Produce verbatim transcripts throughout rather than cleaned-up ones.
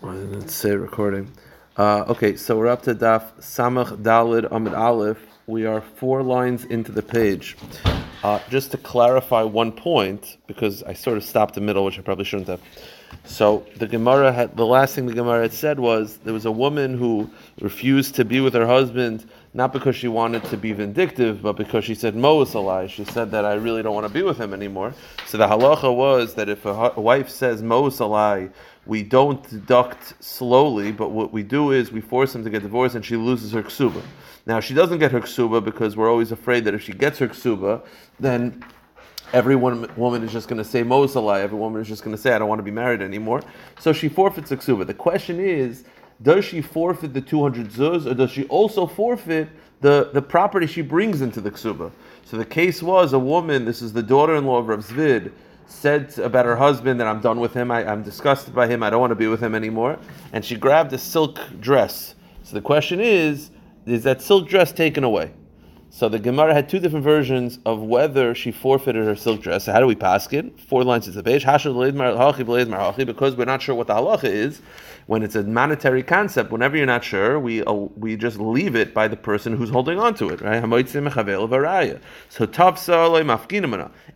Why didn't it say recording? Uh, okay, so we're up to Daf Samach Dalid Amid Aleph. We are four lines into the page. Uh, just to clarify one point, because I sort of stopped the middle, which I probably shouldn't have. So the Gemara had, the last thing the Gemara had said was there was a woman who refused to be with her husband, not because she wanted to be vindictive, but because she said Mo is a lie. She said that I really don't want to be with him anymore. So the halacha was that if a wife says Mo is a lie, we don't deduct slowly, but what we do is we force him to get divorced, and she loses her ksuba. Now she doesn't get her ksuba because we're always afraid that if she gets her ksuba, then every woman is just going to say Mo is a lie. Every woman is just going to say I don't want to be married anymore. So she forfeits the ksuba. The question is, does she forfeit the two hundred zuz, or does she also forfeit the, the property she brings into the ksuba? So the case was, a woman, this is the daughter-in-law of Rav Zvid, said about her husband that I'm done with him, I, I'm disgusted by him, I don't want to be with him anymore, and she grabbed a silk dress. So the question is, is that silk dress taken away? So the Gemara had two different versions of whether she forfeited her silk dress. So how do we paskin? Four lines to the page. Because we're not sure what the halacha is, when it's a monetary concept, whenever you're not sure, we uh, we just leave it by the person who's holding on to it, right? So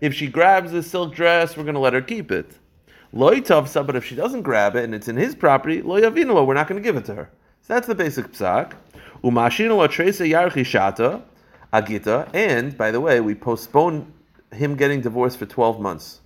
if she grabs the silk dress, we're going to let her keep it. But if she doesn't grab it and it's in his property, we're not going to give it to her. So that's the basic psak. Agita, and by the way, we postpone him getting divorced for twelve months.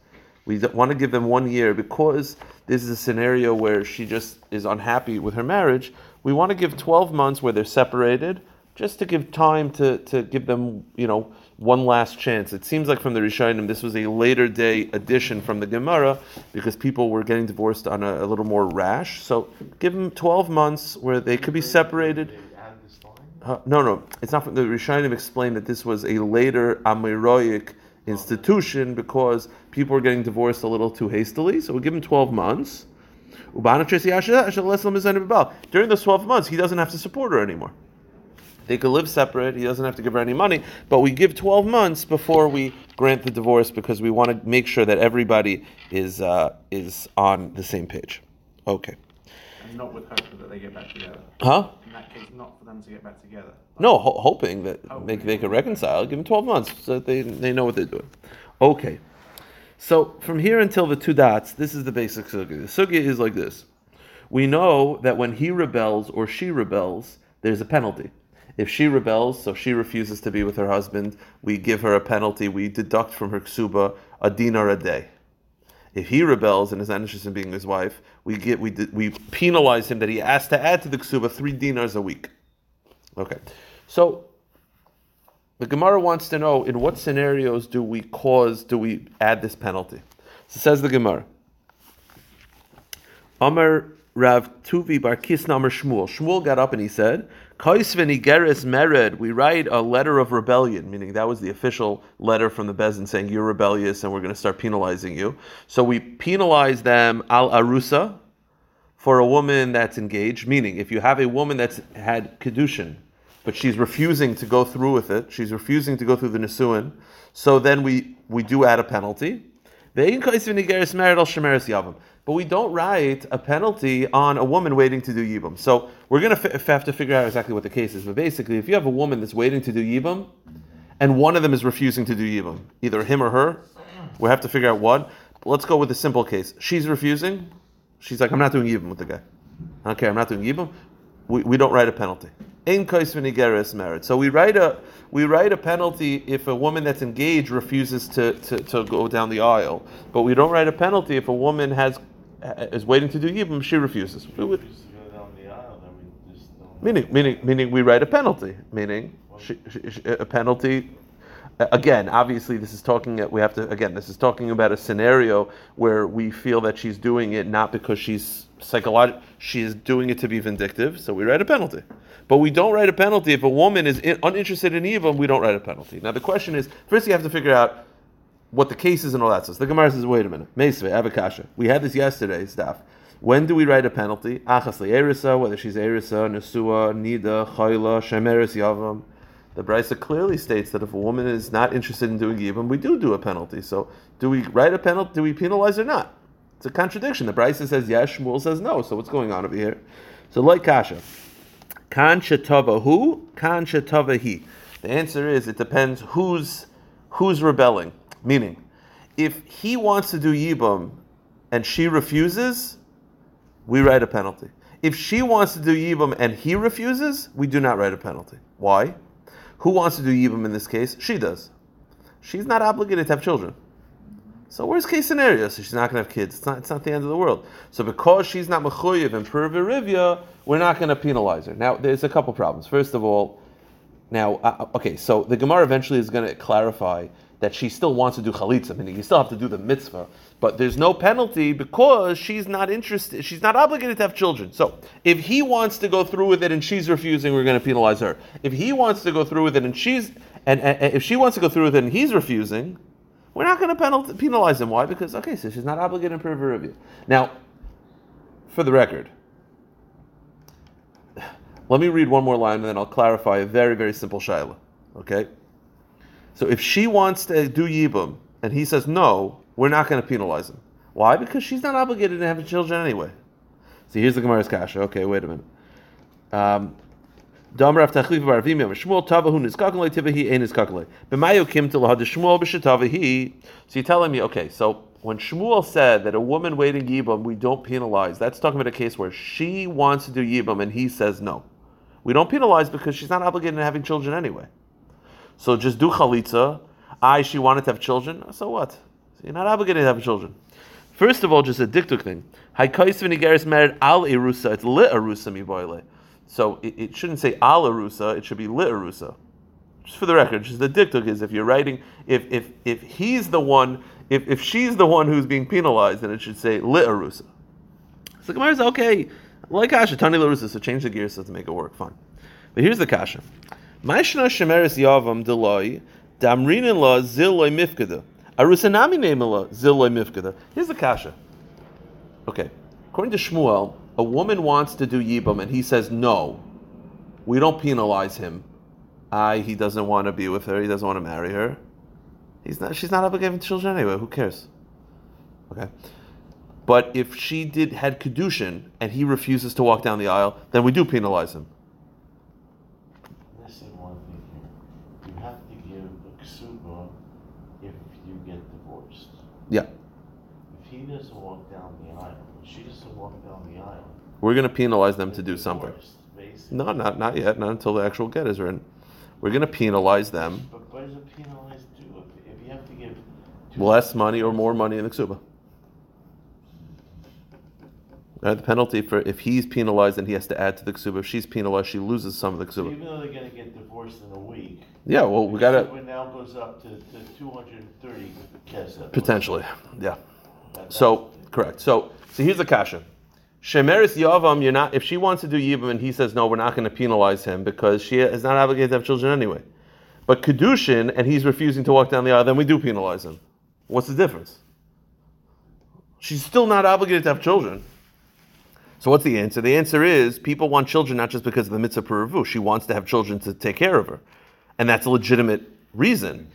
We want to give them one year because this is a scenario where she just is unhappy with her marriage. We want to give twelve months where they're separated, just to give time to, to give them, you know, one last chance. It seems like from the Rishonim, this was a later day addition from the Gemara because people were getting divorced on a, a little more rash. So give them twelve months where they could be separated. Uh, no, no, it's not. The Rishonim explained that this was a later Ameiroic institution because people were getting divorced a little too hastily. So we give him twelve months. During those twelve months, he doesn't have to support her anymore. They could live separate. He doesn't have to give her any money. But we give twelve months before we grant the divorce because we want to make sure that everybody is uh, is on the same page. Okay. Not with hope that they get back together. Huh? In that case, not for them to get back together. Like, no, ho- hoping that hoping. They, they could reconcile. Give them twelve months so that they, they know what they're doing. Okay. So from here until the two dots, this is the basic sugya. The sugya is like this. We know that when he rebels or she rebels, there's a penalty. If she rebels, so she refuses to be with her husband, we give her a penalty. We deduct from her ksuba a dinar a day. If he rebels and is not interested in being his wife, we get we we penalize him that he has to add to the ksuba three dinars a week. Okay, so the Gemara wants to know, in what scenarios do we cause do we add this penalty? So says the Gemara. Amar Rav Tuvi Bar Kisna Amar Shmuel. Shmuel got up and he said, "Kais v'nigeres mered." We write a letter of rebellion, meaning that was the official letter from the Bezdin saying you're rebellious and we're going to start penalizing you. So we penalize them al arusa for a woman that's engaged. Meaning, if you have a woman that's had kedushin, but she's refusing to go through with it, she's refusing to go through the nesuin, so then we we do add a penalty. Ve'in kais v'nigeres mered al shemeres yavam. But we don't write a penalty on a woman waiting to do yibum. So we're going to f- have to figure out exactly what the case is. But basically, if you have a woman that's waiting to do yibum, and one of them is refusing to do yibum, either him or her, we have to figure out what. But let's go with the simple case. She's refusing. She's like, I'm not doing yibum with the guy. I don't care, I'm not doing yibum. We, we don't write a penalty. Ein kais v'nigeres mered. So we write a we write a penalty if a woman that's engaged refuses to, to, to go down the aisle. But we don't write a penalty if a woman has... is waiting to do yibum, she refuses. She refuses to go down the aisle, I mean, there's no... Meaning, meaning, meaning, we write a penalty. Meaning, she, she, she, a penalty. Again, obviously, this is talking. We have to. Again, this is talking about a scenario where we feel that she's doing it not because she's psychological. She is doing it to be vindictive. So we write a penalty. But we don't write a penalty if a woman is in, uninterested in yibum. We don't write a penalty. Now the question is: first, you have to figure out what the case is and all that. So the Gemara says, wait a minute. Meisve, Abakasha. We had this yesterday, staff. When do we write a penalty? Achas le'erisa, whether she's erisa, nesua, nida, chayla, shemeris, yavam. The Brisa clearly states that if a woman is not interested in doing yibum, we do do a penalty. So do we write a penalty? Do we penalize or not? It's a contradiction. The Brisa says yes, Shmuel says no. So what's going on over here? So like Kasha. Kansha Tava who? Kansha Tava he. The answer is it depends who's who's rebelling. Meaning, if he wants to do yibum and she refuses, we write a penalty. If she wants to do yibum and he refuses, we do not write a penalty. Why? Who wants to do yibum in this case? She does. She's not obligated to have children. So worst case scenario, so she's not going to have kids. It's not, it's not the end of the world. So because she's not mechuyev and peru u'revu, we're not going to penalize her. Now, there's a couple problems. First of all, now, uh, okay, so the Gemara eventually is going to clarify that she still wants to do chalitzah, meaning you still have to do the mitzvah, but there's no penalty because she's not interested, she's not obligated to have children. So if he wants to go through with it and she's refusing, we're going to penalize her. If he wants to go through with it and she's, and, and, and if she wants to go through with it and he's refusing, we're not going to penal- penalize him. Why? Because, okay, so she's not obligated in peru u'revu. Now, for the record, let me read one more line and then I'll clarify a very, very simple shaila, okay? So if she wants to do yibum and he says no, we're not going to penalize him. Why? Because she's not obligated to have children anyway. So here's the Gemara's kasha. Okay, wait a minute. Um, so you're telling me, okay, so when Shmuel said that a woman waiting yibum, we don't penalize, that's talking about a case where she wants to do yibum and he says no. We don't penalize because she's not obligated to having children anyway. So just do chalitza. I, she wanted to have children. So what? So you're not obligated to have children. First of all, just a diktuk thing. Haikais v'nigeres married al Erisa. It's li Erisa miboile. So it, it shouldn't say al Erisa. It should be li Erisa. Just for the record, just the diktuk is if you're writing, if if if he's the one, if, if she's the one who's being penalized, then it should say li Erisa. So Gemara says, okay, like Kasha, tani li Erisa. So change the gears so to make it work. Fine. But here's the Kasha. Mishnah shemeres yavam deloy damrinin la zilloy mifkada arusanami neimela zilloy mifkada. Here's the kasha. Okay, according to Shmuel, a woman wants to do yibum and he says no. We don't penalize him. I he doesn't want to be with her. He doesn't want to marry her. He's not. She's not obligated to children anyway. Who cares? Okay. But if she did had kedushin and he refuses to walk down the aisle, then we do penalize him. Yeah. If he doesn't walk down the aisle, if she doesn't walk down the aisle, we're going to penalize them to do something. Divorced, no, not not yet. Not until the actual get is written. We're going to penalize them. But what does it penalize do? If, if you have to give two less money or more money in the ksuba. Right, the penalty for if he's penalized and he has to add to the ksuba. If she's penalized, she loses some of the ksuba. So even though they're going to get divorced in a week. Yeah, well, we got to. Ksuba now goes up to, to two hundred thirty kesef. Potentially, yeah. That, so correct. So so here's the kasha. Shemeris yavam, you're not. If she wants to do yibam and he says no, we're not going to penalize him because she is not obligated to have children anyway. But kedushin and he's refusing to walk down the aisle, then we do penalize him. What's the difference? She's still not obligated to have children. So what's the answer? The answer is people want children not just because of the mitzvah peru u'revu. She wants to have children to take care of her. And that's a legitimate reason.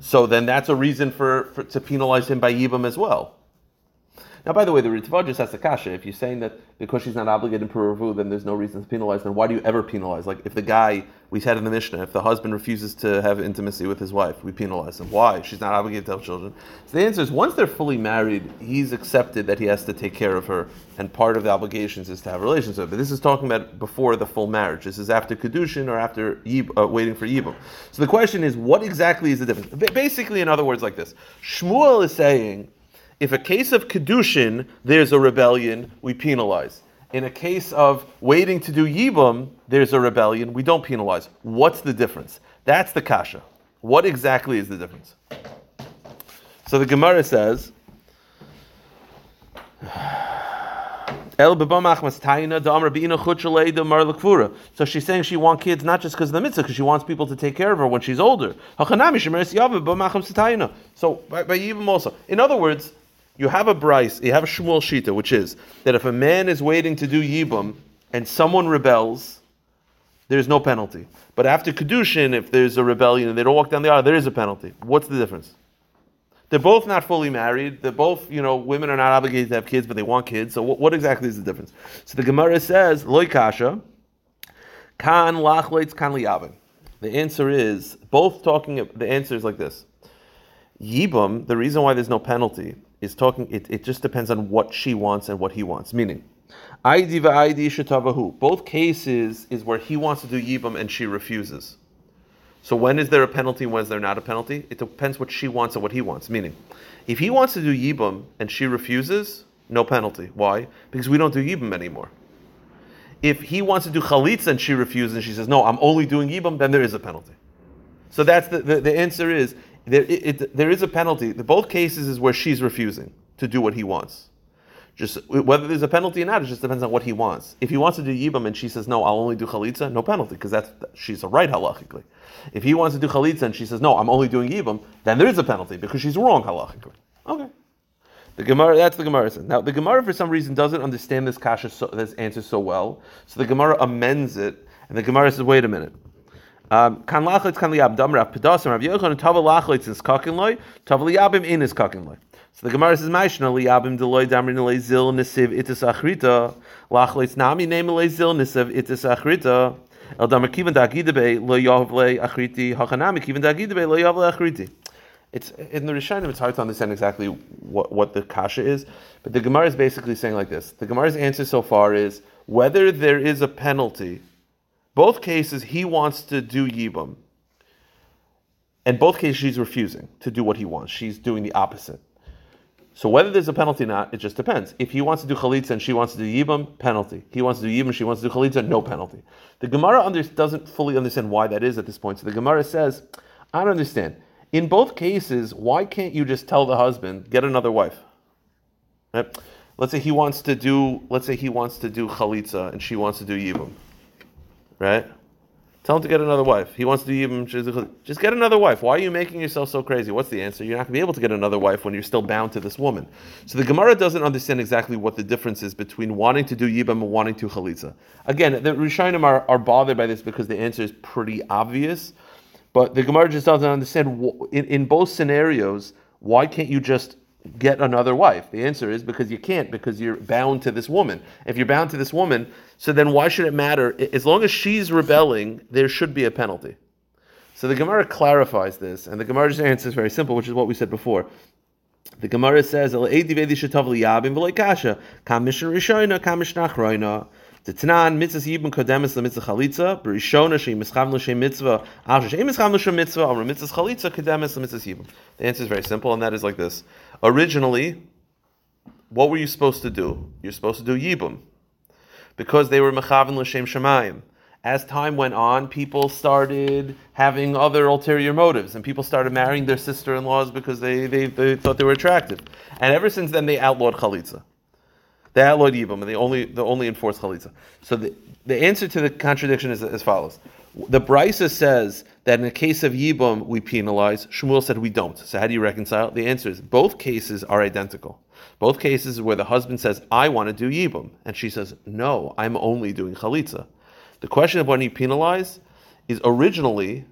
So then that's a reason for, for to penalize him by yibum as well. Now, by the way, the Ritva just has a kasha. If you're saying that because she's not obligated in peru u'revu, then there's no reason to penalize, then why do you ever penalize? Like if the guy, we said in the Mishnah, if the husband refuses to have intimacy with his wife, we penalize him. Why? She's not obligated to have children. So the answer is once they're fully married, he's accepted that he has to take care of her, and part of the obligations is to have relations with her. But this is talking about before the full marriage. This is after Kedushin or after yib, uh, waiting for Yibum. So the question is, what exactly is the difference? B- basically, in other words like this, Shmuel is saying, if a case of Kedushin, there's a rebellion, we penalize. In a case of waiting to do Yibum, there's a rebellion, we don't penalize. What's the difference? That's the kasha. What exactly is the difference? So the Gemara says, so she's saying she wants kids not just because of the mitzvah, because she wants people to take care of her when she's older. So by, by Yibum also. In other words, you have a bris, you have a Shmuel Shita, which is that if a man is waiting to do Yibum and someone rebels, there's no penalty. But after Kedushin, if there's a rebellion and they don't walk down the aisle, there is a penalty. What's the difference? They're both not fully married. They're both, you know, women are not obligated to have kids, but they want kids. So what, what exactly is the difference? So the Gemara says, Loi Kasha, Kan Lachleitz Kan Liavin. The answer is, both talking, the answer is like this. Yibum, the reason why there's no penalty, is talking, it, it just depends on what she wants and what he wants. Meaning, Aidi va'aidi shetavahu. Both cases is where he wants to do Yibum and she refuses. So when is there a penalty and when is there not a penalty? It depends what she wants and what he wants. Meaning, if he wants to do Yibum and she refuses, no penalty. Why? Because we don't do Yibum anymore. If he wants to do chalitzah and she refuses and she says, no, I'm only doing Yibum, then there is a penalty. So that's the, the, the answer is, there, it, it, there is a penalty. The both cases is where she's refusing to do what he wants. Just whether there's a penalty or not, it just depends on what he wants. If he wants to do Yibam and she says, no, I'll only do chalitza, no penalty, because that's she's a right halachically. If he wants to do chalitza and she says, no, I'm only doing Yibam, then there is a penalty, because she's wrong halachically. Okay. The Gemara, that's the Gemara. Now, the Gemara, for some reason, doesn't understand this kasha, so, this answer so well, so the Gemara amends it, and the Gemara says, wait a minute. Um, kan lachlitz kan liabdam rav pedasim rav yochanan tava lachlitz is kakin loy, tava liabim in is kakin loy. So the Gemara says, Mishnah liabim deloy damrin leizil nesiv itis achrita lachlitz nami name leizil nesiv itis achrita el damar kiven da'agidabe lo yavle achriti hachanami kiven da'agidabe lo yavle achriti. It's in the Rishonim. It's hard to understand exactly what, what the kasha is, but the Gemara is basically saying like this: the Gemara's answer so far is whether there is a penalty. Both cases, he wants to do Yibum. And both cases, she's refusing to do what he wants. She's doing the opposite. So whether there's a penalty or not, it just depends. If he wants to do Chalitza and she wants to do Yibum, penalty. He wants to do Yibum, she wants to do Chalitza, no penalty. The Gemara under- doesn't fully understand why that is at this point. So the Gemara says, I don't understand. In both cases, why can't you just tell the husband, get another wife? Right? Let's say he wants to do, let's say he wants to do Chalitza and she wants to do Yibum. Right? Tell him to get another wife. He wants to do Yibum. Just get another wife. Why are you making yourself so crazy? What's the answer? You're not going to be able to get another wife when you're still bound to this woman. So the Gemara doesn't understand exactly what the difference is between wanting to do Yibum and wanting to Chalitza. Again, the Rishonim are, are bothered by this because the answer is pretty obvious. But the Gemara just doesn't understand, in, in both scenarios, why can't you just get another wife? The answer is because you can't, because you're bound to this woman. If you're bound to this woman, so then why should it matter? As long as she's rebelling, there should be a penalty. So the Gemara clarifies this, and the Gemara's answer is very simple, which is what we said before. The Gemara says, Tetanan mitzvah yibum kodemis la mitzvah chalitza berishona she mischavnu she mitzvah al she mischavnu she mitzvah or mitzvah chalitza kodemis la mitzvah yibum. The answer is very simple, and that is like this. Originally, what were you supposed to do? You're supposed to do yibum because they were mechavan l'shem shemayim. As time went on, people started having other ulterior motives, and people started marrying their sister-in-laws because they they, they thought they were attractive. And ever since then, they outlawed chalitza. They outlawed Yibam, and they only they only enforced Chalitza. So the, the answer to the contradiction is as follows. The Brisa says that in the case of Yibam, we penalize. Shmuel said we don't. So how do you reconcile? The answer is both cases are identical. Both cases where the husband says, I want to do Yibam. And she says, no, I'm only doing Chalitza. The question of when you penalize is originally,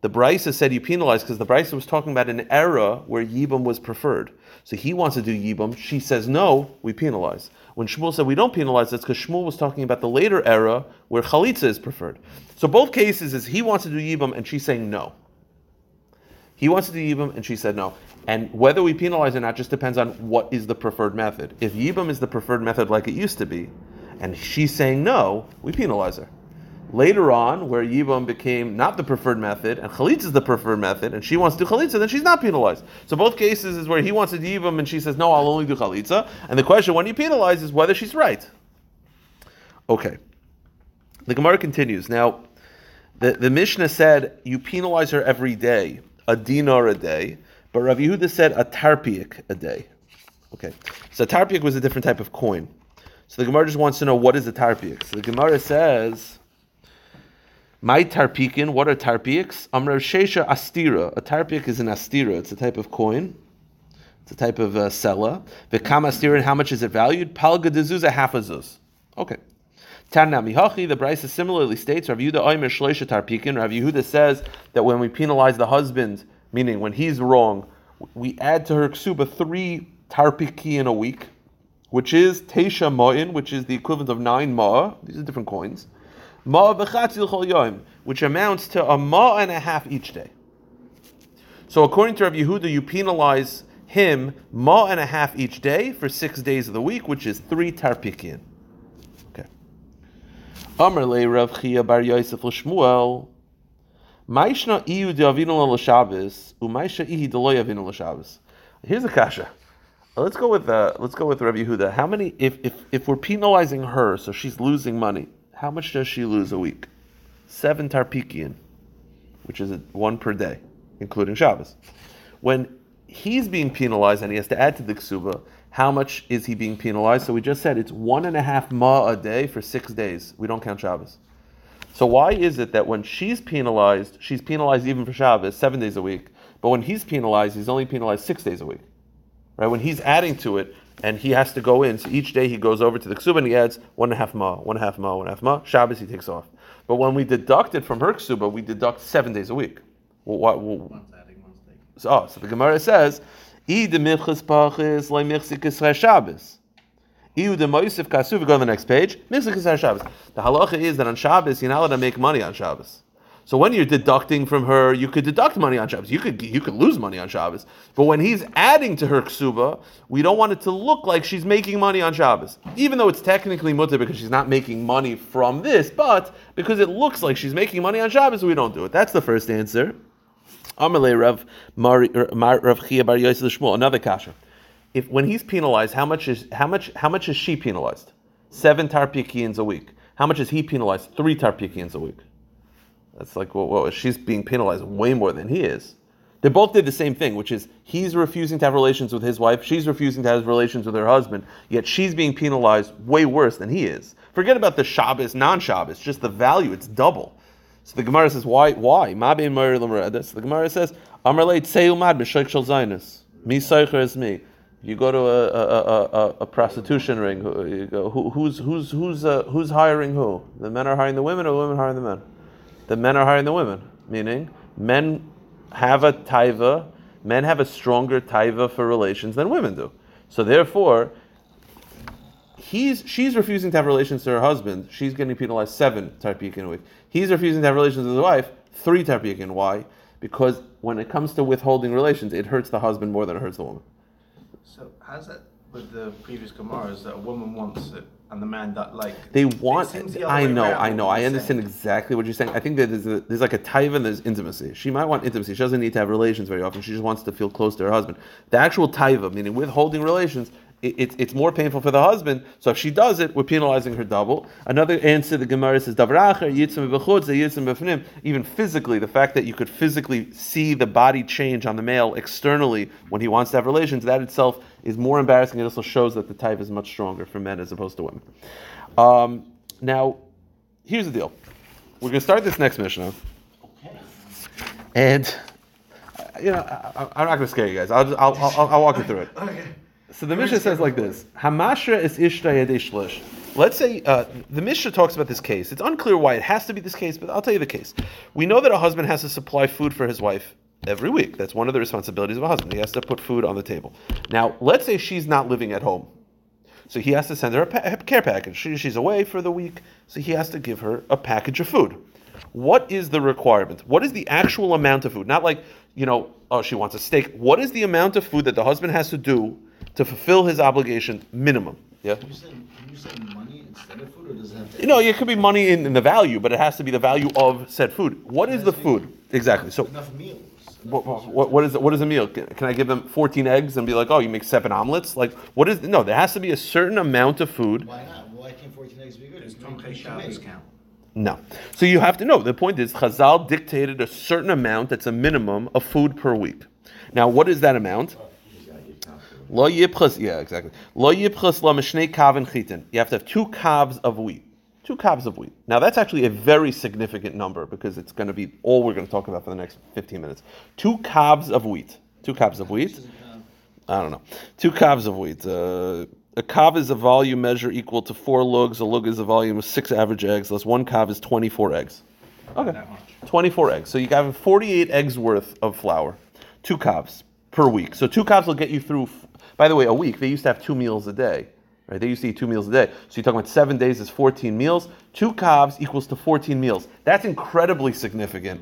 the Brisa said you penalize because the Brisa was talking about an era where Yibum was preferred. So he wants to do Yibum. She says no, we penalize. When Shmuel said we don't penalize, that's because Shmuel was talking about the later era where Chalitza is preferred. So both cases is he wants to do Yibum and she's saying no. He wants to do Yibum and she said no. And whether we penalize or not just depends on what is the preferred method. If Yibum is the preferred method like it used to be, and she's saying no, we penalize her. Later on, where Yibum became not the preferred method, and Chalitza is the preferred method, and she wants to do Chalitza, then she's not penalized. So both cases is where he wants to do Yibum, and she says, no, I'll only do Chalitza. And the question when you penalize is whether she's right. Okay. The Gemara continues. Now, the, the Mishnah said, you penalize her every day, a dinar a day, but Rav Yehuda said a tarpik a day. Okay. So tarpik was a different type of coin. So the Gemara just wants to know, what is a tarpik? So the Gemara says, my tarpekin, what are tarpiks? Amra Shesha Astira. A tarpik is an Astira. It's a type of coin. It's a type of uh, sella. V'kam Astira, and how much is it valued? Palga dezuz, a half a zuz. Okay. Tana mihachi, the Brisa similarly states, Rav Yehuda Oimer Shleisha tarpekin. Rav Yehuda says that when we penalize the husband, meaning when he's wrong, we add to her ksuba three tarpiki in a week, which is teisha ma'in, which is the equivalent of nine ma'a. These are different coins. Ma'a v'chatzil chol yoim, which amounts to a ma'a and a half each day. So according to Rav Yehuda, you penalize him ma'a and a half each day for six days of the week, which is three tarpikin. Okay. Amr le Rav Chia bar Yosef l'Shmuel. Maishna iu de avinu l'Shabbos, umaisha ihi de lo yavinu l'Shabbos. Here's the kasha. Let's go with uh, let's go with Rav Yehuda. How many? If if if we're penalizing her, so she's losing money. How much does she lose a week? Seven tarpikin, which is one per day, including Shabbos. When he's being penalized and he has to add to the ksuba, how much is he being penalized? So we just said it's one and a half ma a day for six days. We don't count Shabbos. So why is it that when she's penalized, she's penalized even for Shabbos, seven days a week, but when he's penalized, he's only penalized six days a week? Right? When he's adding to it, and he has to go in, so each day he goes over to the ksuba and he adds one and a half ma, one and a half ma, one and a half ma. Shabbos he takes off. But when we deduct it from her ksuba, we deduct seven days a week. Well, what, well, one's adding, one's taking. So, oh, so the Gemara says, I de milchis pachis le milchis kisra Shabbos. Iu de moisif kasu. We go to the next page. Milchis kisra Shabbos. The halacha is that on Shabbos you're not allowed to make money on Shabbos. So when you're deducting from her, you could deduct money on Shabbos. You could you could lose money on Shabbos. But when he's adding to her ksuba, we don't want it to look like she's making money on Shabbos. Even though it's technically mutter because she's not making money from this, but because it looks like she's making money on Shabbos, we don't do it. That's the first answer. Amalei Rav Rav Chia bar Yosef Shmuel. Another kasha. If when he's penalized, how much is how much how much is she penalized? Seven tarpikins a week. How much is he penalized? Three tarpikins a week. That's like, whoa, whoa, she's being penalized way more than he is. They both did the same thing, which is he's refusing to have relations with his wife, she's refusing to have relations with her husband, yet she's being penalized way worse than he is. Forget about the Shabbos, non-Shabbos, just the value, it's double. So the Gemara says, why? Why? So the Gemara says, you go to a, a, a, a prostitution ring, you go, who, who's, who's, who's, uh, who's hiring who? The men are hiring the women or the women hiring the men? The men are hiring the women, meaning men have a taiva, men have a stronger taiva for relations than women do. So therefore, he's she's refusing to have relations to her husband. She's getting penalized seven tarpikin a week. He's refusing to have relations with his wife, three tarpikin. Why? Because when it comes to withholding relations, it hurts the husband more than it hurts the woman. So how's that with the previous Gemaras that a woman wants it? And the man that like they want. The I know, I know, I understand saying. Exactly what you're saying. I think that there's, a, there's like a taiva and there's intimacy. She might want intimacy. She doesn't need to have relations very often. She just wants to feel close to her husband. The actual taiva, meaning withholding relations, it, it, it's more painful for the husband. So if she does it, we're penalizing her double. Another answer the Gemara says even physically, the fact that you could physically see the body change on the male externally when he wants to have relations, that itself is more embarrassing. It also shows that the type is much stronger for men as opposed to women. Um, now, here's the deal. We're going to start this next Mishnah. Okay. And, you know, I, I'm not going to scare you guys. I'll, just, I'll, I'll, I'll walk you through it. Okay. So the Mishnah says like this. Hamashra is ishta yadei shlish. Let's say, uh, the Mishnah talks about this case. It's unclear why it has to be this case, but I'll tell you the case. We know that a husband has to supply food for his wife every week. That's one of the responsibilities of a husband. He has to put food on the table. Now, let's say she's not living at home. So he has to send her a, pa- a care package. She, she's away for the week, so he has to give her a package of food. What is the requirement? What is the actual amount of food? Not like, you know, oh, she wants a steak. What is the amount of food that the husband has to do to fulfill his obligation minimum? Yeah? Can you say, can you say money instead of food, or does it have to... You know, it could be money in, in the value, but it has to be the value of said food. What is the food? Exactly. So enough meal. What, what, what is what is a meal? Can I give them fourteen eggs and be like, oh, you make seven omelets? Like, what is? No, there has to be a certain amount of food. Why not? Why can't fourteen eggs be good? It's not Shabbos count. No. So you have to know. The point is, Chazal dictated a certain amount that's a minimum of food per week. Now, what is that amount? Lo yipchas. Yeah, exactly. Lo yipchas la mishnei kav and chitin. You have to have two kavs of wheat. Two cobs of wheat. Now that's actually a very significant number because it's going to be all we're going to talk about for the next fifteen minutes. Two cobs of wheat. Two cobs of wheat. I don't know. Two cobs of wheat. Uh, a cob is a volume measure equal to four lugs. A lug is a volume of six average eggs. Less one cob is twenty-four eggs. Okay. Twenty-four eggs. So you have forty-eight eggs worth of flour. Two cobs. per week. So two kavs will get you through, by the way, a week. They used to have two meals a day. Right? They used to eat two meals a day. So you're talking about seven days is fourteen meals. Two kavs equals to fourteen meals. That's incredibly significant.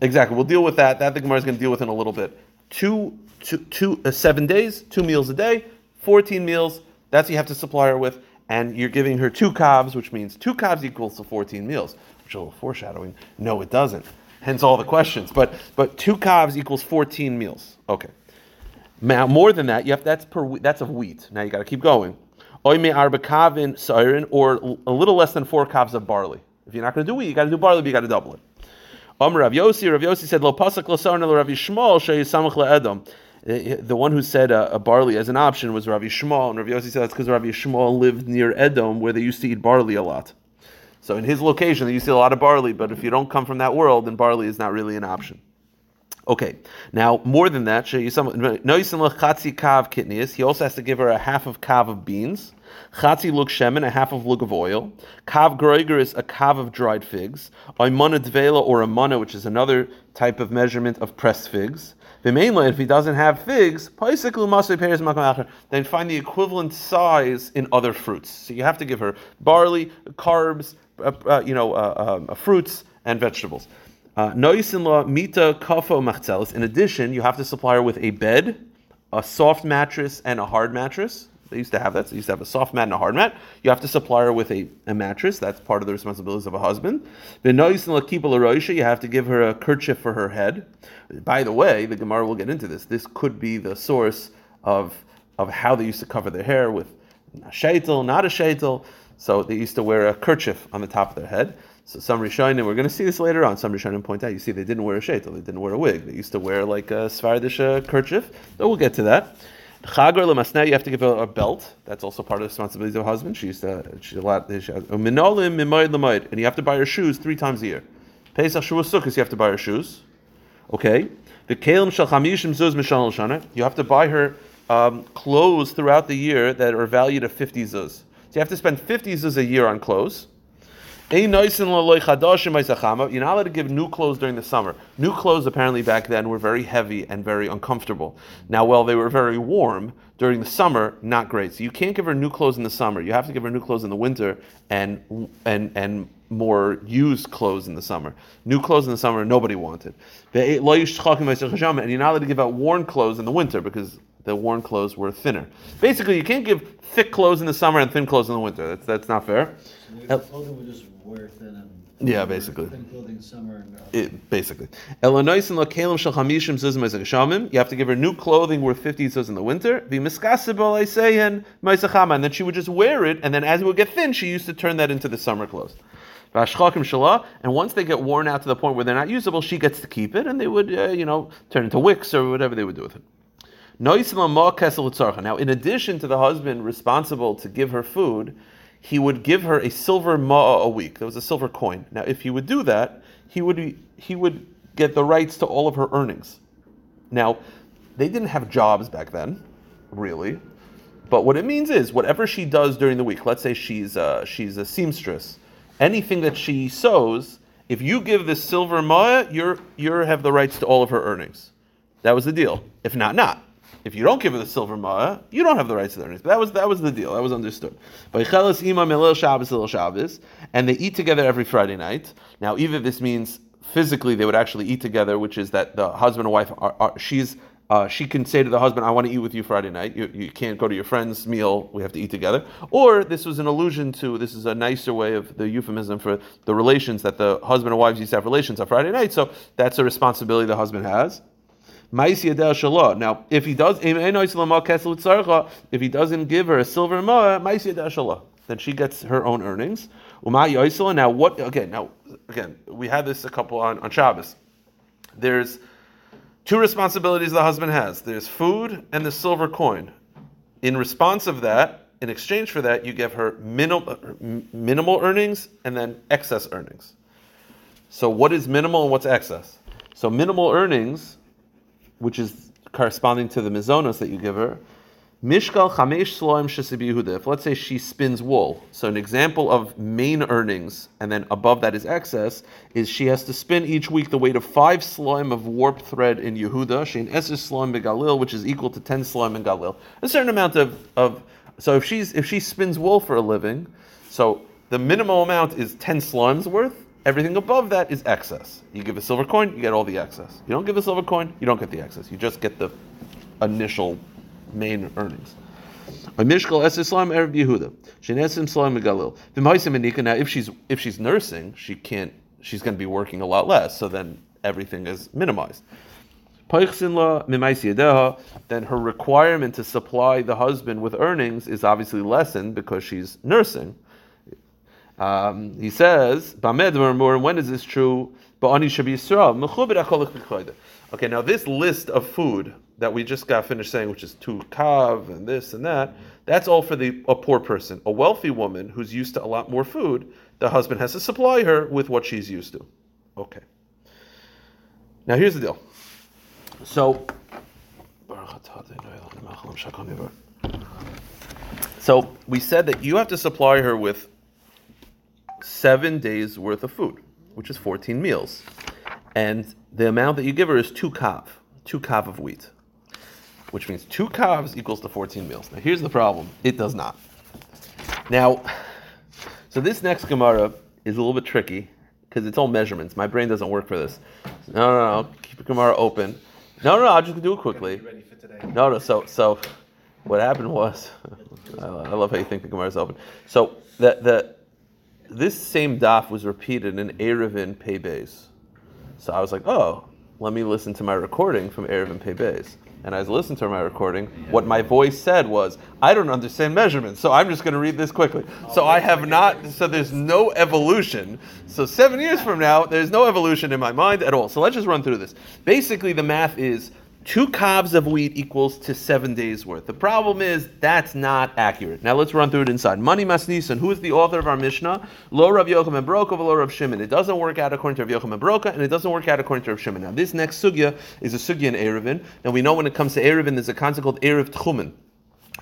Exactly. We'll deal with that. That the Gemara is going to deal with in a little bit. Two, two, two, uh, seven days, two meals a day, fourteen meals. That's what you have to supply her with. And you're giving her two kavs, which means two kavs equals to fourteen meals. Which is a little foreshadowing. No, it doesn't. Hence all the questions. But but two kavs equals fourteen meals. Okay. Now more than that, you have that's per that's of wheat. Now you got to keep going. Oime arba kavin sairin, or a little less than four kavs of barley. If you're not going to do wheat, you got to do barley. But you got to double it. Om Rav Yossi. Rav Yossi said lo pasuk lo sarin lo Rav Shmuel sheyisamach le Edom. The one who said uh, a barley as an option was Rav Shmuel, and Rav Yossi said that's because Rav Shmuel lived near Edom, where they used to eat barley a lot. So in his location, you see a lot of barley, but if you don't come from that world, then barley is not really an option. Okay, now more than that, he also has to give her a half of kav of beans, chatzi lug shemen, a half of lug of oil, kav groiger is a kav of dried figs, oimana dvela, or a mana, which is another type of measurement of pressed figs. V'meinla, if he doesn't have figs, then find the equivalent size in other fruits. So you have to give her barley, carbs, Uh, uh, you know, uh, uh, fruits and vegetables. Uh, in addition, you have to supply her with a bed, a soft mattress, and a hard mattress. They used to have that. So they used to have a soft mat and a hard mat. You have to supply her with a, a mattress. That's part of the responsibilities of a husband. You have to give her a kerchief for her head. By the way, the Gemara will get into this. This could be the source of of how they used to cover their hair with a sheitel, not a sheitel. So they used to wear a kerchief on the top of their head. So some Rishonim, we're going to see this later on, some Rishonim point out, you see they didn't wear a sheitel, they didn't wear a wig. They used to wear like a Svardish kerchief. So we'll get to that. Chagor lemasneh, you have to give her a belt. That's also part of the responsibilities of a husband. She used to, she a lot, minolim mimoid lemoid. And you have to buy her shoes three times a year. Pesach, Shavuos, Sukkos, you have to buy her shoes. Okay. The kelim shel chamishim zuz mishana l'shana. You have to buy her um, clothes throughout the year that are valued at fifty zuz. So you have to spend fifty zuz a year on clothes. You're not allowed to give new clothes during the summer. New clothes apparently back then were very heavy and very uncomfortable. Now, while they were very warm during the summer, not great. So you can't give her new clothes in the summer. You have to give her new clothes in the winter and and and more used clothes in the summer. New clothes in the summer nobody wanted. And you're not allowed to give out worn clothes in the winter because the worn clothes were thinner. Basically, you can't give thick clothes in the summer and thin clothes in the winter. That's that's not fair. So clothing would just wear thin and yeah, basically. Thin clothing summer and it, basically. You have to give her new clothing worth fifty zuz in the winter. And then she would just wear it, and then as it would get thin, she used to turn that into the summer clothes. And once they get worn out to the point where they're not usable, she gets to keep it, and they would, uh, you know, turn into wicks or whatever they would do with it. Now, in addition to the husband responsible to give her food, he would give her a silver ma'a a week. There was a silver coin. Now, if he would do that, he would he would get the rights to all of her earnings. Now, they didn't have jobs back then, really. But what it means is, whatever she does during the week, let's say she's a, she's a seamstress, anything that she sews, if you give this silver ma'a, you're you have the rights to all of her earnings. That was the deal. If not, not. If you don't give her the silver ma'a, you don't have the rights to the earnings. But that was that was the deal. That was understood. And they eat together every Friday night. Now, either this means physically they would actually eat together, which is that the husband and wife are, are she's uh, she can say to the husband, "I want to eat with you Friday night. You, you can't go to your friend's meal. We have to eat together." Or this was an allusion to this is a nicer way of the euphemism for the relations that the husband and wives used to have relations on Friday night. So that's a responsibility the husband has. Now, if he does, if he doesn't give her a silver ma'a, then she gets her own earnings. Now, what? Okay, now again, we had this a couple on, on Shabbos. There's two responsibilities the husband has. There's food and the silver coin. In response of that, in exchange for that, you give her minimal minimal earnings and then excess earnings. So, what is minimal and what's excess? So, minimal earnings, which is corresponding to the mizonos that you give her, Mishkal chamesh sloim shesibi Yehuda. If let's say she spins wool, so an example of main earnings, and then above that is excess, is she has to spin each week the weight of five sloim of warp thread in Yehuda, shein eser sloim begalil, which is equal to ten sloim in Galil. A certain amount of of so if she's if she spins wool for a living, so the minimal amount is ten slimes worth. Everything above that is excess. You give a silver coin, you get all the excess. You don't give a silver coin, you don't get the excess. You just get the initial main earnings. Now, if she's if she's nursing, she can't. She's going to be working a lot less. So then everything is minimized. Then her requirement to supply the husband with earnings is obviously lessened because she's nursing. Um, he says, when is this true? Okay, now this list of food that we just got finished saying, which is two kav and this and that, that's all for the a poor person. A wealthy woman who's used to a lot more food, the husband has to supply her with what she's used to. Okay. Now here's the deal. So, so we said that you have to supply her with seven days worth of food, which is fourteen meals. And the amount that you give her is two kav, two kav of wheat, which means two kavs equals to fourteen meals. Now here's the problem, it does not. Now, so this next Gemara is a little bit tricky because it's all measurements. My brain doesn't work for this. No, no, no, keep the Gemara open. No, no, no, I'll just do it quickly. Ready for today. No, no, so, so what happened was, I love how you think the Gemara is open. So the, the, this same daf was repeated in Eruvin Pei Beis. So I was like, oh, let me listen to my recording from Eruvin Pei Beis. And as I listened to my recording, what my voice said was, I don't understand measurements, so I'm just going to read this quickly. So I have not, so there's no evolution. So seven years from now, there's no evolution in my mind at all. So let's just run through this. Basically, the math is two cobs of wheat equals to seven days worth. The problem is that's not accurate. Now let's run through it inside. Mani Masnison, who is the author of our Mishnah? Lo Rav Yochanan ben Broka, v'lo Rav Shimon. It doesn't work out according to Rav Yochanan ben Broka, and it doesn't work out according to Rav Shimon. Now this next sugya is a sugya in Eruvin. Now we know when it comes to Eruvin, there's a concept called Erev Tchumen,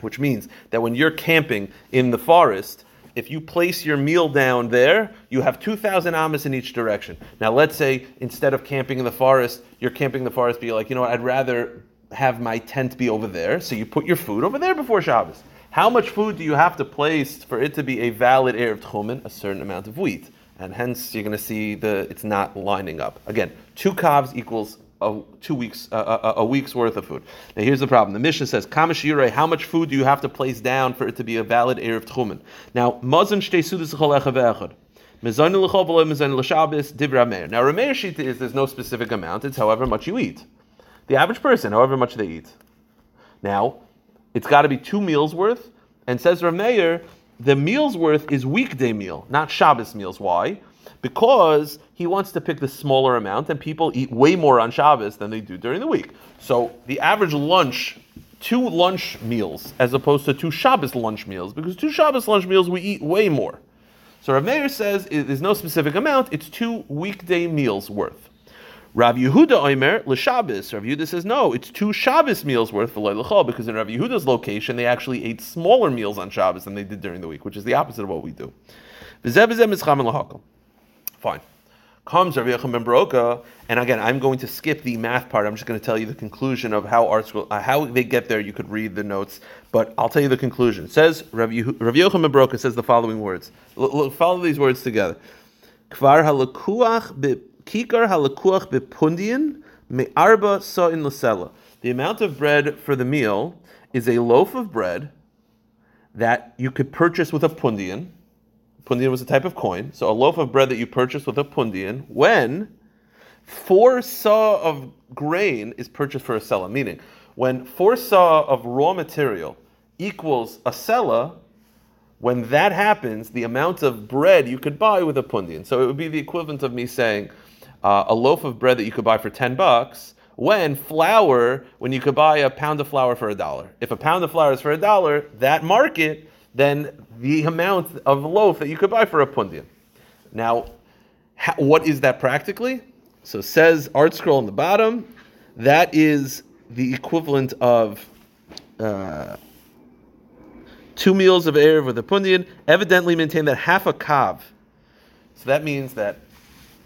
which means that when you're camping in the forest, if you place your meal down there, you have two thousand amas in each direction. Now, let's say instead of camping in the forest, you're camping in the forest, but you're like, you know what, I'd rather have my tent be over there. So you put your food over there before Shabbos. How much food do you have to place for it to be a valid Erev Tchumen? A certain amount of wheat. And hence, you're going to see the it's not lining up. Again, two kavs equals a, two weeks, a, a, a week's worth of food. Now here's the problem. The Mishnah says, how much food do you have to place down for it to be a valid Erev Tchumen? Now, mazon shtei sudas l'chol echad ve'echad. Mezayin l'chol v'lo mezayin l'shabbos divra meir. Now, Rameir Shita is there's no specific amount. It's however much you eat. The average person, however much they eat. Now, it's got to be two meals worth. And says Rameir, the meals worth is weekday meal, not Shabbos meals. Why? Because he wants to pick the smaller amount, and people eat way more on Shabbos than they do during the week. So the average lunch, two lunch meals, as opposed to two Shabbos lunch meals, because two Shabbos lunch meals, we eat way more. So Rav Meir says there's no specific amount, it's two weekday meals worth. Rav Yehuda Omer l'Shabbos. Rav Yehuda says no, it's two Shabbos meals worth v'lo l'chol, because in Rav Yehuda's location, they actually ate smaller meals on Shabbos than they did during the week, which is the opposite of what we do. V'zeh v'zeh mischam l'hakol. Fine. Comes Rav Yochanan ben Broka, and again, I'm going to skip the math part. I'm just going to tell you the conclusion of how art school, uh, how they get there. You could read the notes, but I'll tell you the conclusion. It says Rav Yochanan ben Broka says the following words. L- l- follow these words together. Kvar halakuach be kikar halakuach be pundian me'arba sa'in l'sela. The amount of bread for the meal is a loaf of bread that you could purchase with a pundian. Pundian was a type of coin, so a loaf of bread that you purchase with a pundian, when four saw of grain is purchased for a sela, meaning when four saw of raw material equals a sela, when that happens, the amount of bread you could buy with a pundian. So it would be the equivalent of me saying uh, a loaf of bread that you could buy for ten bucks, when flour, when you could buy a pound of flour for a dollar. If a pound of flour is for a dollar, that market, then the amount of loaf that you could buy for a pundian. Now, ha- what is that practically? So says Art Scroll on the bottom, that is the equivalent of uh, two meals of Erev with a pundian, evidently maintain that half a kav. So that means that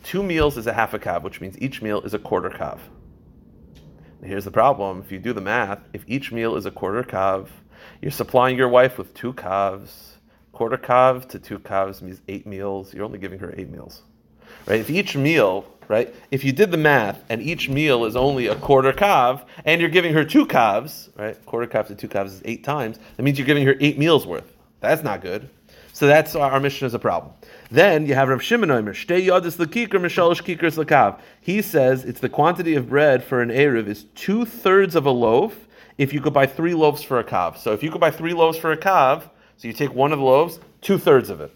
two meals is a half a kav, which means each meal is a quarter kav. Now here's the problem. If you do the math, if each meal is a quarter kav, you're supplying your wife with two kavs. Quarter kav to two kavs means eight meals. You're only giving her eight meals. Right? If each meal, right? If you did the math and each meal is only a quarter kav and you're giving her two kavs, right? Quarter kav to two kavs is eight times. That means you're giving her eight meals worth. That's not good. So that's our, our mission is a problem. Then you have Rav Shimon Omer, Shtei Yodis L'Kikr, Mishalosh Kikrs L'Kav. He says it's the quantity of bread for an Erev is two thirds of a loaf if you could buy three loaves for a kav. So if you could buy three loaves for a kav, so you take one of the loaves, two thirds of it,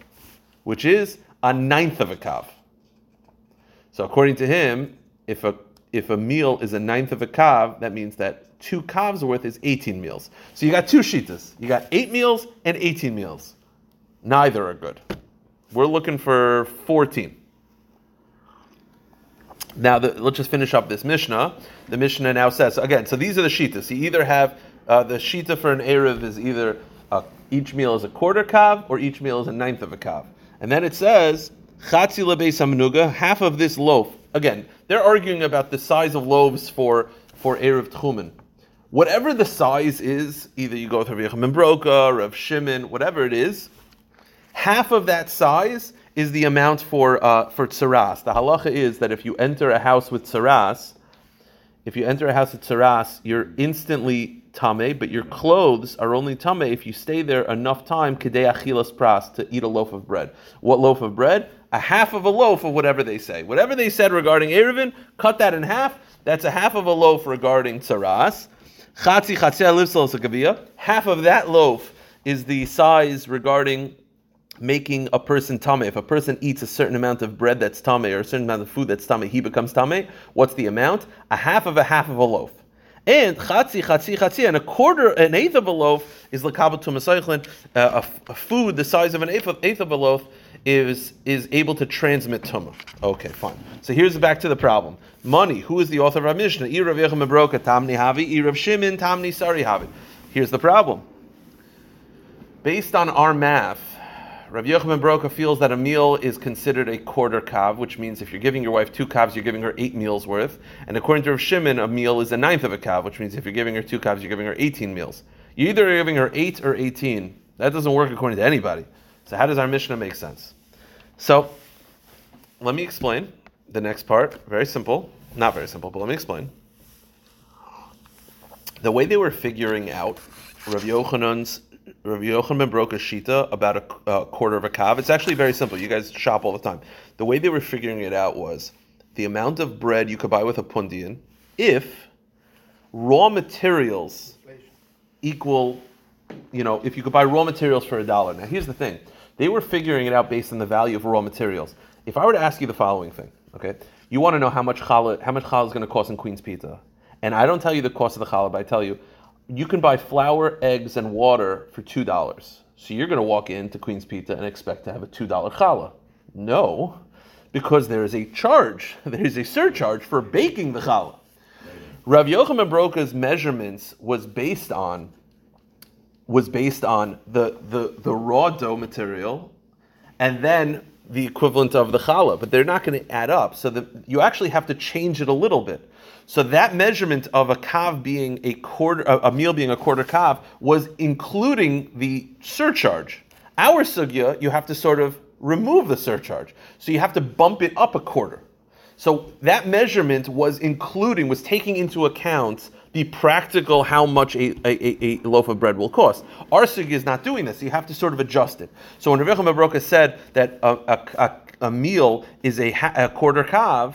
which is a ninth of a kav. So according to him, if a if a meal is a ninth of a kav, that means that two kavs worth is eighteen meals. So you got two shitas. You got eight meals and eighteen meals. Neither are good. We're looking for fourteen. Now, the, let's just finish up this Mishnah. The Mishnah now says, again, so these are the shitas. You either have, uh, the shita for an Erev is either uh, each meal is a quarter kav or each meal is a ninth of a kav. And then it says, half of this loaf. Again, they're arguing about the size of loaves for, for Erev Tchumen. Whatever the size is, either you go with Rav Yochanan ben Broka, Rav Shimon, whatever it is, half of that size is the amount for uh, for tsaras. The halacha is that if you enter a house with tsaras, if you enter a house with tsaras, you're instantly tameh, but your clothes are only tameh if you stay there enough time kedei achilas pras, to eat a loaf of bread. What loaf of bread? A half of a loaf of whatever they say. Whatever they said regarding Eruvin, cut that in half. That's a half of a loaf regarding tsaras. Chatzi chatzei livsal sakavia. Half of that loaf is the size regarding making a person tameh. If a person eats a certain amount of bread that's tameh, or a certain amount of food that's tameh, he becomes tameh. What's the amount? A half of a half of a loaf. And chatzi, chatzi, chatzi, and a quarter, an eighth of a loaf is l'kabel tumasaychlin. Uh, a, a food the size of an eighth of, eighth of a loaf is is able to transmit tumah. Okay, fine. So here's back to the problem. Money. Who is the author of our Mishnah? I Rav Yochanan ben Broka tamni havi. I Rav Shimon tamni sari havi. Here's the problem. Based on our math, Rav Yochanan ben Broka feels that a meal is considered a quarter kav, which means if you're giving your wife two kavs, you're giving her eight meals worth. And according to Rav Shimon, a meal is a ninth of a kav, which means if you're giving her two kavs, you're giving her eighteen meals. You're either giving her eight or eighteen. That doesn't work according to anybody. So how does our Mishnah make sense? So let me explain the next part. Very simple. Not very simple, but let me explain. The way they were figuring out Rav Yochanan's Rav Yochanan ben Broka's shita about a, a quarter of a kav. It's actually very simple. You guys shop all the time. The way they were figuring it out was the amount of bread you could buy with a pundian if raw materials equal, you know, if you could buy raw materials for a dollar. Now, here's the thing. They were figuring it out based on the value of raw materials. If I were to ask you the following thing, okay, you want to know how much challah, how much challah is going to cost in Queen's Pizza, and I don't tell you the cost of the challah, but I tell you, you can buy flour, eggs, and water for two dollars. So you're going to walk into Queen's Pizza and expect to have a two dollars challah. No, because there is a charge. There is a surcharge for baking the challah. Rav Yochanan ben Broka's measurements was based on was based on the, the, the raw dough material and then the equivalent of the challah, but they're not going to add up. So the, you actually have to change it a little bit. So that measurement of a kav being a quarter, a meal being a quarter kav, was including the surcharge. Our sugya, you have to sort of remove the surcharge. So you have to bump it up a quarter. So that measurement was including, was taking into account the practical how much a, a, a, a loaf of bread will cost. Our sugya is not doing this. So you have to sort of adjust it. So when Rav Yochanan ben Broka said that a, a, a, a meal is a, a quarter kav,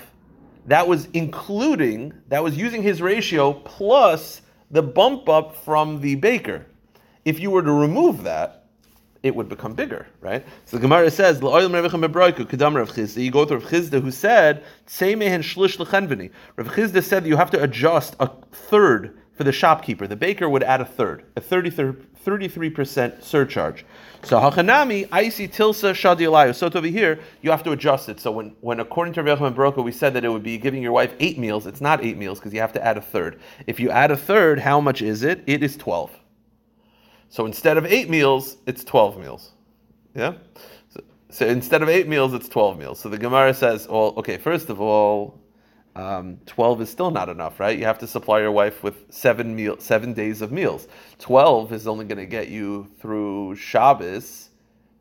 that was including, that was using his ratio plus the bump up from the baker. If you were to remove that, it would become bigger, right? So the Gemara says, L'oyel merevichem bebrayku, kedam Rav Chizda. You go to Rav Chizda who said, Tsei mehen shlish l'chenveni. Rav Chizda said that you have to adjust a third for the shopkeeper. The baker would add a third, a thirty-three percent surcharge. So hachanami, aisi tilsa shadilayu. So over here, you have to adjust it. So when, when according to Rav Yochanan ben Broka, we said that it would be giving your wife eight meals, it's not eight meals because you have to add a third. If you add a third, how much is it? It is twelve. So instead of eight meals, it's twelve meals. Yeah? So, so instead of eight meals, it's twelve meals. So the Gemara says, well, okay, first of all, um, twelve is still not enough, right? You have to supply your wife with seven meal, seven days of meals. twelve is only going to get you through Shabbos.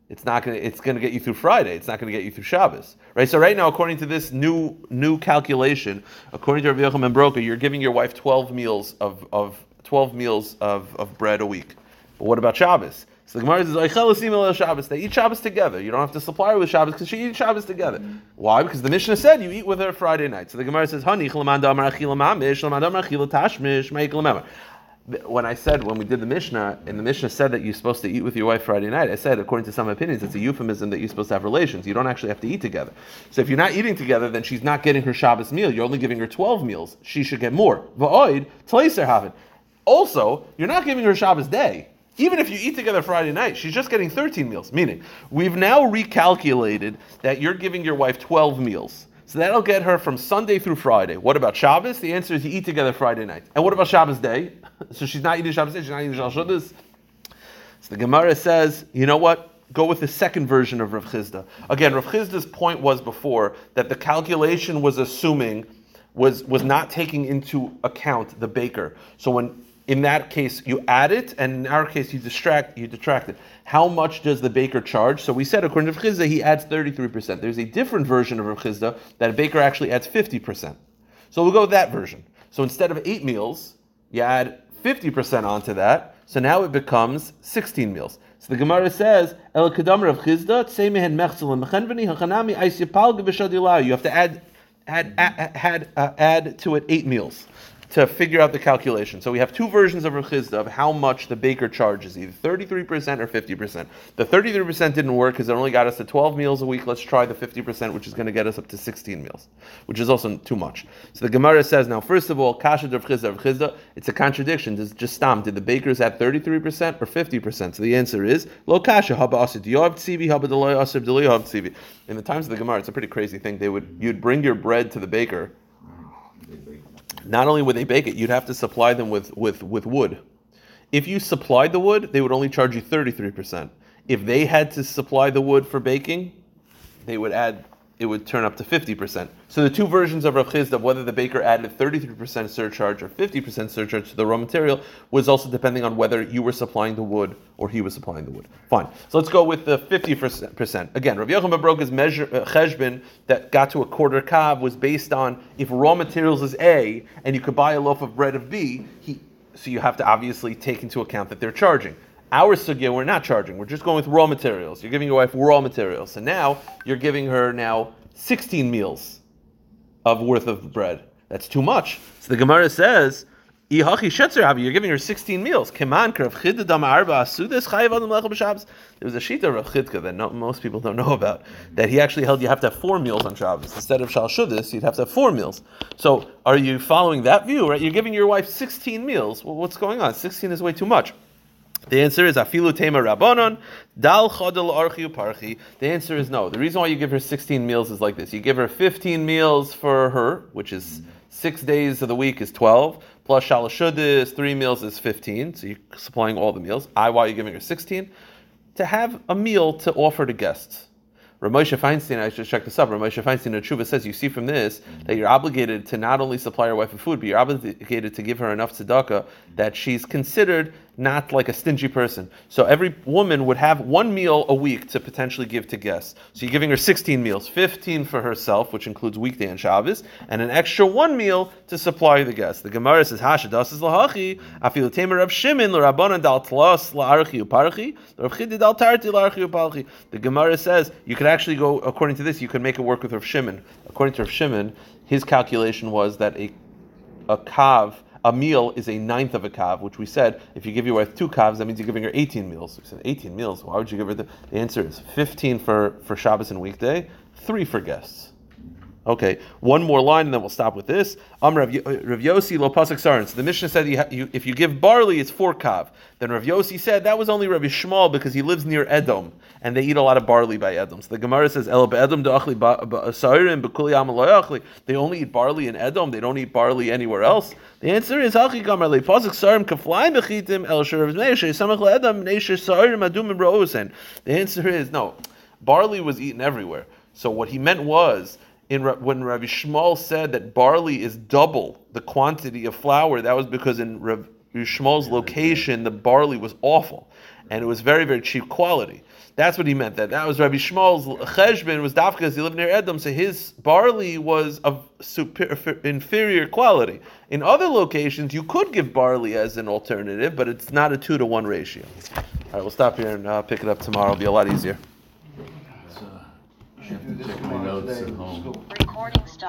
It's not going to, it's going to get you through Friday. It's not going to get you through Shabbos, right? So right now, according to this new new calculation, according to Rav Yochanan ben Broka, you're giving your wife twelve meals of, of twelve meals of, of bread a week. But what about Shabbos? So the Gemara says, "Eichelasim el Shabbos." They eat Shabbos together. You don't have to supply her with Shabbos because she eats Shabbos together. Mm-hmm. Why? Because the Mishnah said you eat with her Friday night. So the Gemara says, "Honey, When I said, when we did the Mishnah, and the Mishnah said that you're supposed to eat with your wife Friday night, I said, according to some opinions, it's a euphemism that you're supposed to have relations. You don't actually have to eat together. So if you're not eating together, then she's not getting her Shabbos meal. You're only giving her twelve meals. She should get more. Also, you're not giving her Shabbos day. Even if you eat together Friday night, she's just getting thirteen meals. Meaning, we've now recalculated that you're giving your wife twelve meals. So that'll get her from Sunday through Friday. What about Shabbos? The answer is you eat together Friday night. And what about Shabbos day? So she's not eating Shabbos day, she's not eating Shalshudas. So the Gemara says, you know what? Go with the second version of Rav Chizda. Again, Rav Chizda's point was before that the calculation was assuming, was, was not taking into account the baker. So when in that case, you add it, and in our case, you distract, you detract it. How much does the baker charge? So we said, according to Rav Chizda, he adds thirty-three percent. There's a different version of Rav Chizda that a baker actually adds fifty percent. So we'll go with that version. So instead of eight meals, you add fifty percent onto that. So now it becomes sixteen meals. So the Gemara says, El Kedam Rav Chizda, Tsei Mehen Mechzel Mechenveni Hachanami Aisyapal Geveshadilah. You have to add, add, add, add, uh, add to it eight meals to figure out the calculation. So we have two versions of Rav Chizda of how much the baker charges, either thirty-three percent or fifty percent. The thirty-three percent didn't work because it only got us to twelve meals a week. Let's try the fifty percent, which is going to get us up to sixteen meals, which is also too much. So the Gemara says, now, first of all, Kasha Rav Chizda, Rav Chizda, it's a contradiction. It's just stam. Did the bakers add thirty-three percent or fifty percent? So the answer is, Lo Kasha, Haba Asir Diyob Tzivi, Haba Deloy Asir Deloy Hab Tzivi. In the times of the Gemara, it's a pretty crazy thing. They would, you'd bring your bread to the baker. Not only would they bake it, you'd have to supply them with, with, with wood. If you supplied the wood, they would only charge you thirty-three percent. If they had to supply the wood for baking, they would add, it would turn up to fifty percent. So the two versions of Rav Chizda, whether the baker added thirty-three percent surcharge or fifty percent surcharge to the raw material, was also depending on whether you were supplying the wood or he was supplying the wood. Fine. So let's go with the fifty percent. Again, Rav Yochanan ben Broka's measure uh, cheshbon that got to a quarter kav was based on if raw materials is A and you could buy a loaf of bread of B, he, so you have to obviously take into account that they're charging. Our sugya, we're not charging. We're just going with raw materials. You're giving your wife raw materials. So now you're giving her now sixteen meals of worth of bread. That's too much. So the Gemara says, you're giving her sixteen meals. There was a shita of Rav Chidka that no, most people don't know about, that he actually held you have to have four meals on Shabbos. Instead of Shalshudas, you'd have to have four meals. So are you following that view, right? You're giving your wife sixteen meals. Well, what's going on? sixteen is way too much. The answer is afilu tema rabbanon dal chodel archi uparchi. The answer is no. The reason why you give her sixteen meals is like this: you give her fifteen meals for her, which is six days of the week is twelve, plus shalashudis three meals is fifteen. So you're supplying all the meals. I why are you giving her sixteen? To have a meal to offer to guests. Rav Moshe Feinstein, I should check this up. Rav Moshe Feinstein, the Tshuva says, you see from this that you're obligated to not only supply your wife with food, but you're obligated to give her enough tzedakah that she's considered not like a stingy person. So every woman would have one meal a week to potentially give to guests. So you're giving her sixteen meals, fifteen for herself, which includes weekday and Shabbos, and an extra one meal to supply the guests. The Gemara says, Hashadas is lahachi, afilu tamer Rav Shimon, l'rabbanan dal tlas la'archi uparchi, Rav Chidda dal tarti la'archi uparchi. The Gemara says, you could actually go, according to this, you could make it work with Rav Shimon. According to Rav Shimon, his calculation was that a, a kav, a meal is a ninth of a kav, which we said, if you give your wife two kavs, that means you're giving her eighteen meals. We said, eighteen meals, why would you give her the... The answer is fifteen for, for Shabbos and weekday, three for guests. Okay, one more line and then we'll stop with this. Am Rav Yossi lo pasuk sarin. So the Mishnah said you ha- you, if you give barley, it's four kav. Then Rav Yossi said that was only Rabbi Shimon because he lives near Edom and they eat a lot of barley by Edom. So the Gemara says Ela be'Edom de'achli sarin be'kuli am lo achli. They only eat barley in Edom. They don't eat barley anywhere else. The answer is Hachi Gamar le pasuk sarin kaflaim bechitim el shirav neisher samach le Edom neisher sarin adum ro'osen. The answer is no. Barley was eaten everywhere. So what he meant was, In, when Rabbi Shmuel said that barley is double the quantity of flour, that was because in Rabbi Shmuel's location, the barley was awful, and it was very, very cheap quality. That's what he meant. That that was Rabbi Shmuel's cheshbon was dafka because he lived near Edom, so his barley was of superior, inferior quality. In other locations, you could give barley as an alternative, but it's not a two to one ratio. All right, we'll stop here and uh, pick it up tomorrow. It'll be a lot easier. Recording stop.